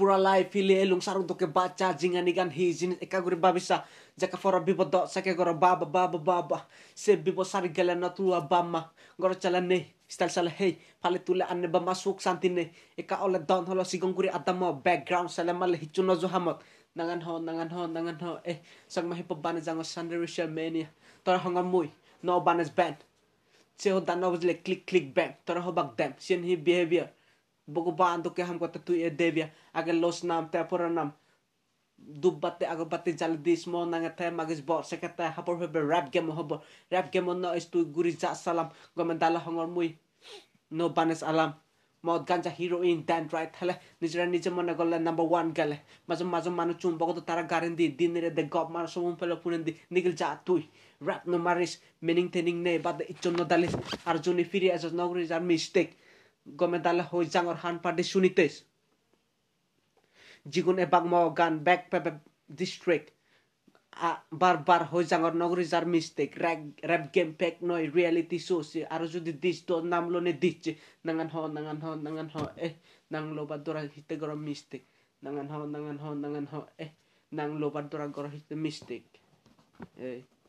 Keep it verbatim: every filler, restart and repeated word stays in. puralai file elung sarung toke baca jingan ikan hijin eka guri babisa jaka fora bibo dok sake goro baba baba baba se bibo sari galana tua bama goro calane stal sala hey pale tule anne bama suk santine eka ole don holo sigon guri atamo background salamal hichuno johamot nangan ho nangan ho nangan ho eh sangma hipo bana jango sanderisha mania tor hangar mui no banas band seo dano was like click click bang tor ho bak dem sien hi behavior bogo baan to ke hamko tatu e devia agar los nam te por nam dub batte agar batte jal dis mo nanga the magis bor sekata hapor be rap game hobo rap game no is to guri ja salam gomendala hongor mui no banes alam mod ganja heroin dan right thale nijra nije mona golle number one gale majo majo manu chumbo to tara guarantee dinire de gob man sum pelo punendi nigil ja tu rap no maris meaning tening ne but it no dalis arjuni firi as no guri jar mistake Gomedala hoi jangor han pade sunites. Jigun ebang mau gan back pepe district. A bar bar hoi jangor nogri jar mistake. Rap game pack noi reality shows. Aro judi dis do nam lo ne dis. Nangan ho nangan ho nangan ho eh. Nang lo badora hite goro mistake. Nangan ho nangan ho nangan ho eh. Nang lo badora goro hite mistake. Eh.